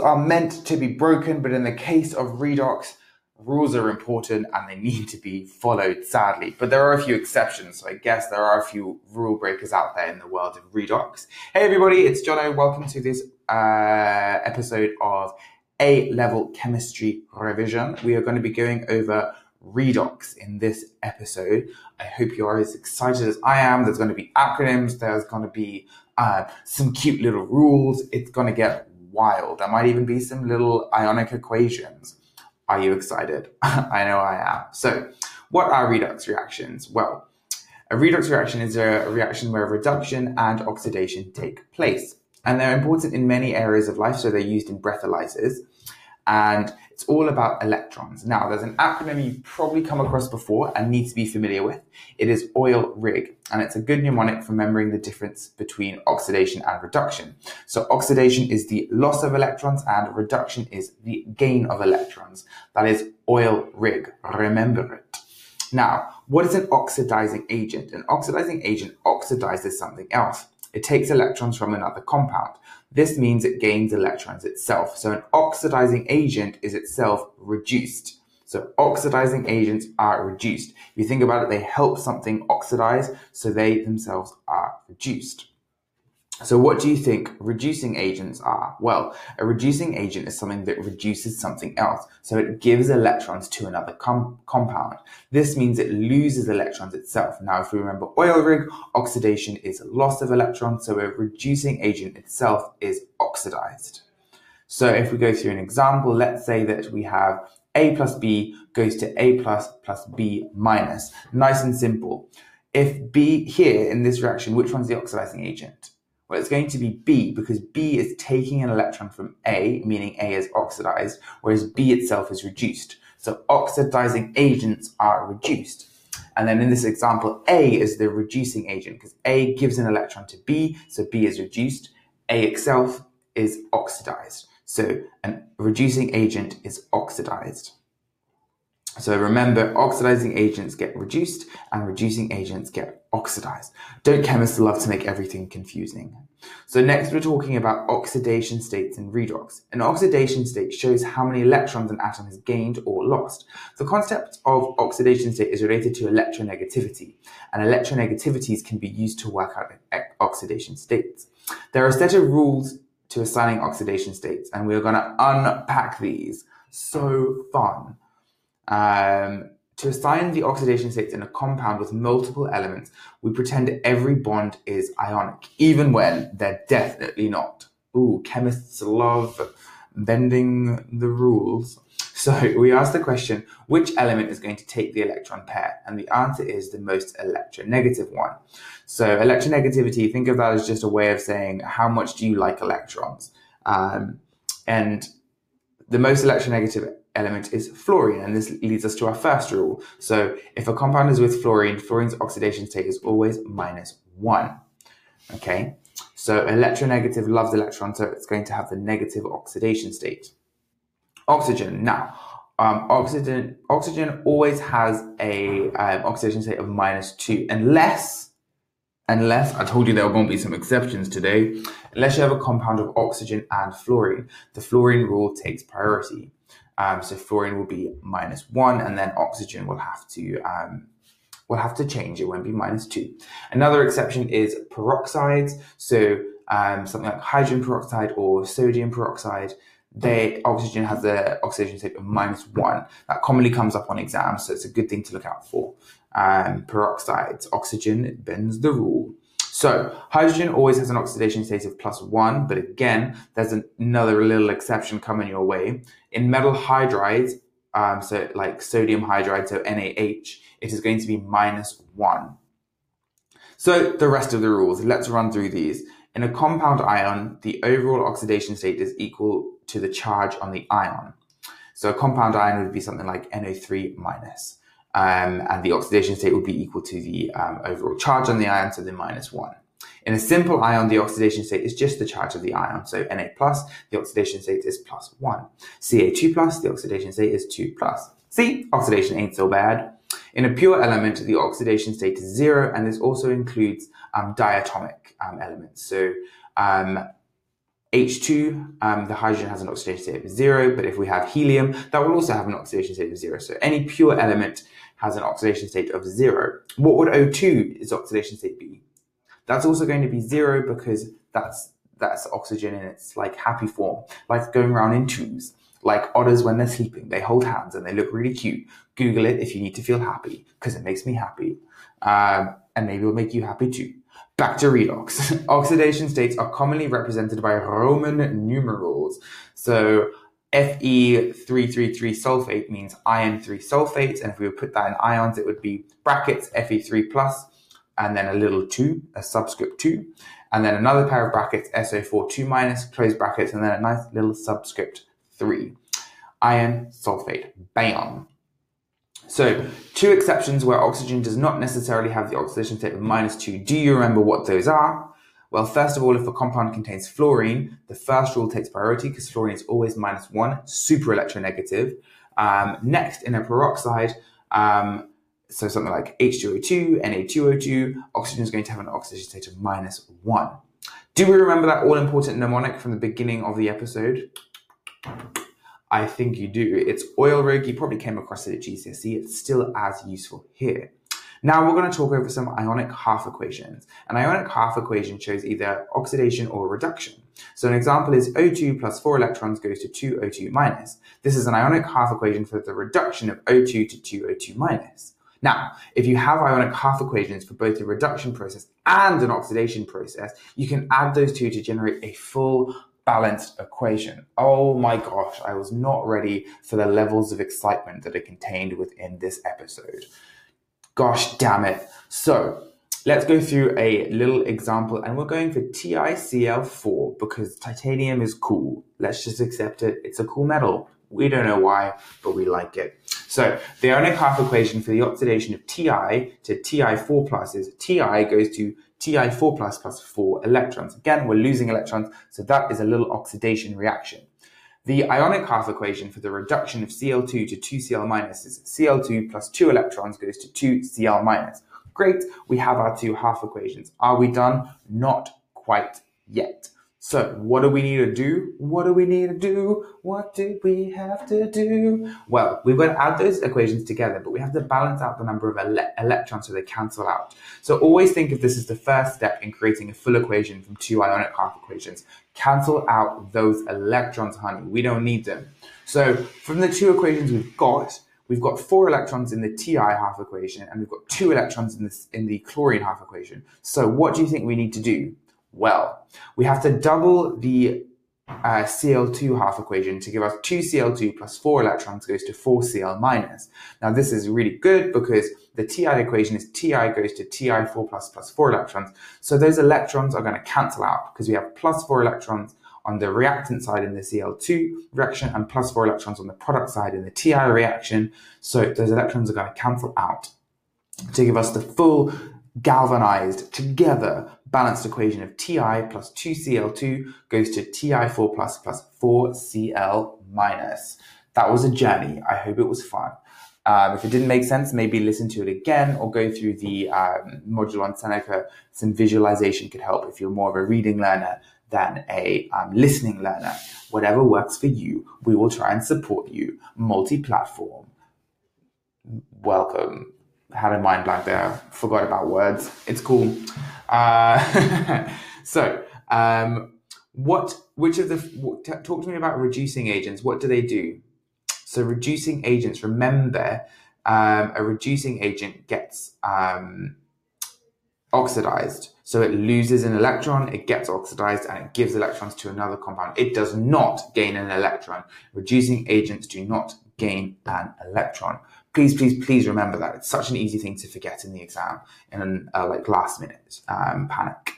are meant to be broken, but in the case of redox, rules are important and they need to be followed, sadly. But there are a few exceptions, so I guess there are a few rule breakers out there in the world of redox. Hey everybody, it's Jono. Welcome to this episode of A-Level Chemistry Revision. We are going to be going over redox in this episode. I hope you are as excited as I am. There's going to be acronyms, there's going to be some cute little rules. It's going to get wild. There might even be some little ionic equations. Are you excited? I know I am. So what are redox reactions? Well, a redox reaction is a reaction where reduction and oxidation take place. And they're important in many areas of life, so they're used in breathalyzers. And it's all about electrons. Now, there's an acronym you've probably come across before and need to be familiar with. It is OIL RIG, and it's a good mnemonic for remembering the difference between oxidation and reduction. So oxidation is the loss of electrons and reduction is the gain of electrons. That is OIL RIG, remember it. Now, what is an oxidizing agent? An oxidizing agent oxidizes something else. It takes electrons from another compound. This means it gains electrons itself. So an oxidizing agent is itself reduced. So oxidizing agents are reduced. If you think about it, they help something oxidize, so they themselves are reduced. So what do you think reducing agents are? Well, a reducing agent is something that reduces something else. So it gives electrons to another compound. This means it loses electrons itself. Now, if we remember OIL RIG, oxidation is loss of electrons. So a reducing agent itself is oxidized. So if we go through an example, let's say that we have A plus B goes to A plus plus B minus. Nice and simple. If B here in this reaction, which one's the oxidizing agent? Well, it's going to be B because B is taking an electron from A, meaning A is oxidized, whereas B itself is reduced. So oxidizing agents are reduced. And then in this example, A is the reducing agent because A gives an electron to B, so B is reduced. A itself is oxidized. So a reducing agent is oxidized. So remember, oxidizing agents get reduced and reducing agents get oxidized. Don't chemists love to make everything confusing? So next we're talking about oxidation states in redox. An oxidation state shows how many electrons an atom has gained or lost. The concept of oxidation state is related to electronegativity, and electronegativities can be used to work out oxidation states. There are a set of rules to assigning oxidation states, and we're going to unpack these. So fun. To assign the oxidation states in a compound with multiple elements, we pretend every bond is ionic, even when they're definitely not. Ooh, chemists love bending the rules. So we ask the question, which element is going to take the electron pair? And the answer is the most electronegative one. So electronegativity, think of that as just a way of saying, how much do you like electrons? And the most electronegative element is fluorine, and this leads us to our first rule. So if a compound is with fluorine, fluorine's oxidation state is always -1. Okay, so electronegative loves electrons, so it's going to have the negative oxidation state. Oxygen, now, oxygen always has a oxidation state of -2, unless, I told you there were going to be some exceptions today, unless you have a compound of oxygen and fluorine. The fluorine rule takes priority. So fluorine will be -1, and then oxygen will have to change. It won't be -2. Another exception is peroxides. So something like hydrogen peroxide or sodium peroxide. Oxygen has an oxidation state of -1. That commonly comes up on exams, so it's a good thing to look out for. Peroxides, oxygen bends the rule. So hydrogen always has an oxidation state of +1, but again, there's another little exception coming your way. In metal hydrides, so like sodium hydride, so NaH, it is going to be -1. So the rest of the rules, let's run through these. In a compound ion, the overall oxidation state is equal to the charge on the ion. So a compound ion would be something like NO3-. And the oxidation state would be equal to the overall charge on the ion, so the -1. In a simple ion, the oxidation state is just the charge of the ion, so Na+, the oxidation state is +1. Ca2+, the oxidation state is 2+. See, oxidation ain't so bad. In a pure element, the oxidation state is 0, and this also includes diatomic elements, so H2, the hydrogen has an oxidation state of 0, but if we have helium, that will also have an oxidation state of 0. So any pure element has an oxidation state of 0. What would O2's oxidation state be? That's also going to be 0 because that's oxygen in its like happy form, like going around in twos, like otters when they're sleeping. They hold hands and they look really cute. Google it if you need to feel happy, because it makes me happy. And maybe it'll make you happy too. Back to redox. Oxidation states are commonly represented by Roman numerals. So Fe333 sulfate means iron 3 sulfate. And if we would put that in ions, it would be brackets Fe3 plus, and then a little 2, a subscript 2. And then another pair of brackets SO42 minus, close brackets, and then a nice little subscript 3. Iron sulfate. Bam. So, two exceptions where oxygen does not necessarily have the oxidation state of -2. Do you remember what those are? Well, first of all, if a compound contains fluorine, the first rule takes priority because fluorine is always -1, super electronegative. Next, in a peroxide, so something like H2O2, Na2O2, oxygen is going to have an oxidation state of -1. Do we remember that all-important mnemonic from the beginning of the episode? I think you do. It's OIL RIG. You probably came across it at GCSE. It's still as useful here. Now we're going to talk over some ionic half equations. An ionic half equation shows either oxidation or reduction. So an example is O2 plus 4 electrons goes to 2 O2 minus. This is an ionic half equation for the reduction of O2 to 2 O2 minus. Now, if you have ionic half equations for both the reduction process and an oxidation process, you can add those two to generate a full balanced equation. Oh my gosh, I was not ready for the levels of excitement that are contained within this episode. Gosh damn it. So let's go through a little example, and we're going for TiCl4 because titanium is cool. Let's just accept it. It's a cool metal. We don't know why, but we like it. So the ionic half equation for the oxidation of Ti to Ti4+ is Ti goes to Ti4+ plus 4 electrons. Again, we're losing electrons, so that is a little oxidation reaction. The ionic half equation for the reduction of Cl2 to 2Cl- is Cl2 plus 2 electrons goes to 2Cl-. Great, we have our two half equations. Are we done? Not quite yet. So what do we need to do? What do we need to do? What do we have to do? Well, we're going to add those equations together, but we have to balance out the number of electrons so they cancel out. So always think of this as the first step in creating a full equation from two ionic half equations. Cancel out those electrons, honey. We don't need them. So from the two equations we've got 4 electrons in the Ti half equation, and we've got 2 electrons in the chlorine half equation. So what do you think we need to do? Well, we have to double the Cl2 half equation to give us 2Cl2 plus 4 electrons goes to 4Cl-. Now this is really good because the Ti equation is Ti goes to Ti4 plus 4 electrons. So those electrons are going to cancel out because we have plus 4 electrons on the reactant side in the Cl2 reaction and plus 4 electrons on the product side in the Ti reaction. So those electrons are going to cancel out to give us the full galvanized together balanced equation of Ti plus 2Cl2 goes to Ti4 plus 4Cl-. That was a journey. I hope it was fun. If it didn't make sense, maybe listen to it again or go through the module on Seneca. Some visualization could help if you're more of a reading learner than a listening learner. Whatever works for you, we will try and support you. Multi-platform. Welcome. Had a mind blank there, forgot about words. It's cool. So, talk to me about reducing agents. What do they do? So reducing agents, remember, a reducing agent gets oxidized. So it loses an electron, it gets oxidized, and it gives electrons to another compound. It does not gain an electron. Reducing agents do not gain an electron. Please, please, please remember that. It's such an easy thing to forget in the exam in like last minute panic.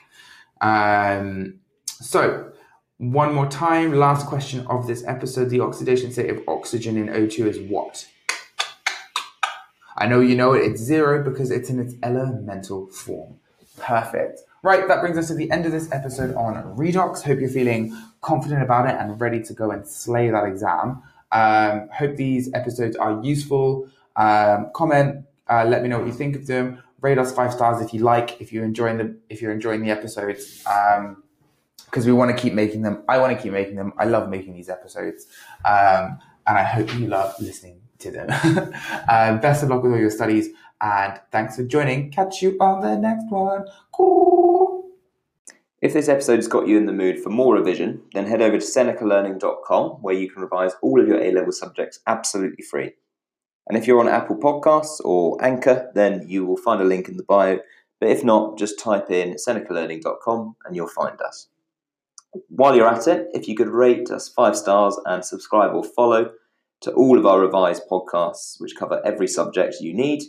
So one more time, last question of this episode, the oxidation state of oxygen in O2 is what? I know you know it, it's 0 because it's in its elemental form. Perfect. Right, that brings us to the end of this episode on redox. Hope you're feeling confident about it and ready to go and slay that exam. Hope these episodes are useful. Comment, let me know what you think of them. Rate us 5 stars if you like, if you're enjoying the episodes. because we want to keep making them. I want to keep making them. I love making these episodes. And I hope you love listening to them. Best of luck with all your studies. And thanks for joining. Catch you on the next one. Cool. If this episode's got you in the mood for more revision, then head over to senecalearning.com where you can revise all of your A-level subjects absolutely free. And if you're on Apple Podcasts or Anchor, then you will find a link in the bio. But if not, just type in senecalearning.com and you'll find us. While you're at it, if you could rate us 5 stars and subscribe or follow to all of our revised podcasts, which cover every subject you need,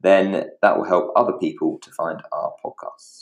then that will help other people to find our podcasts.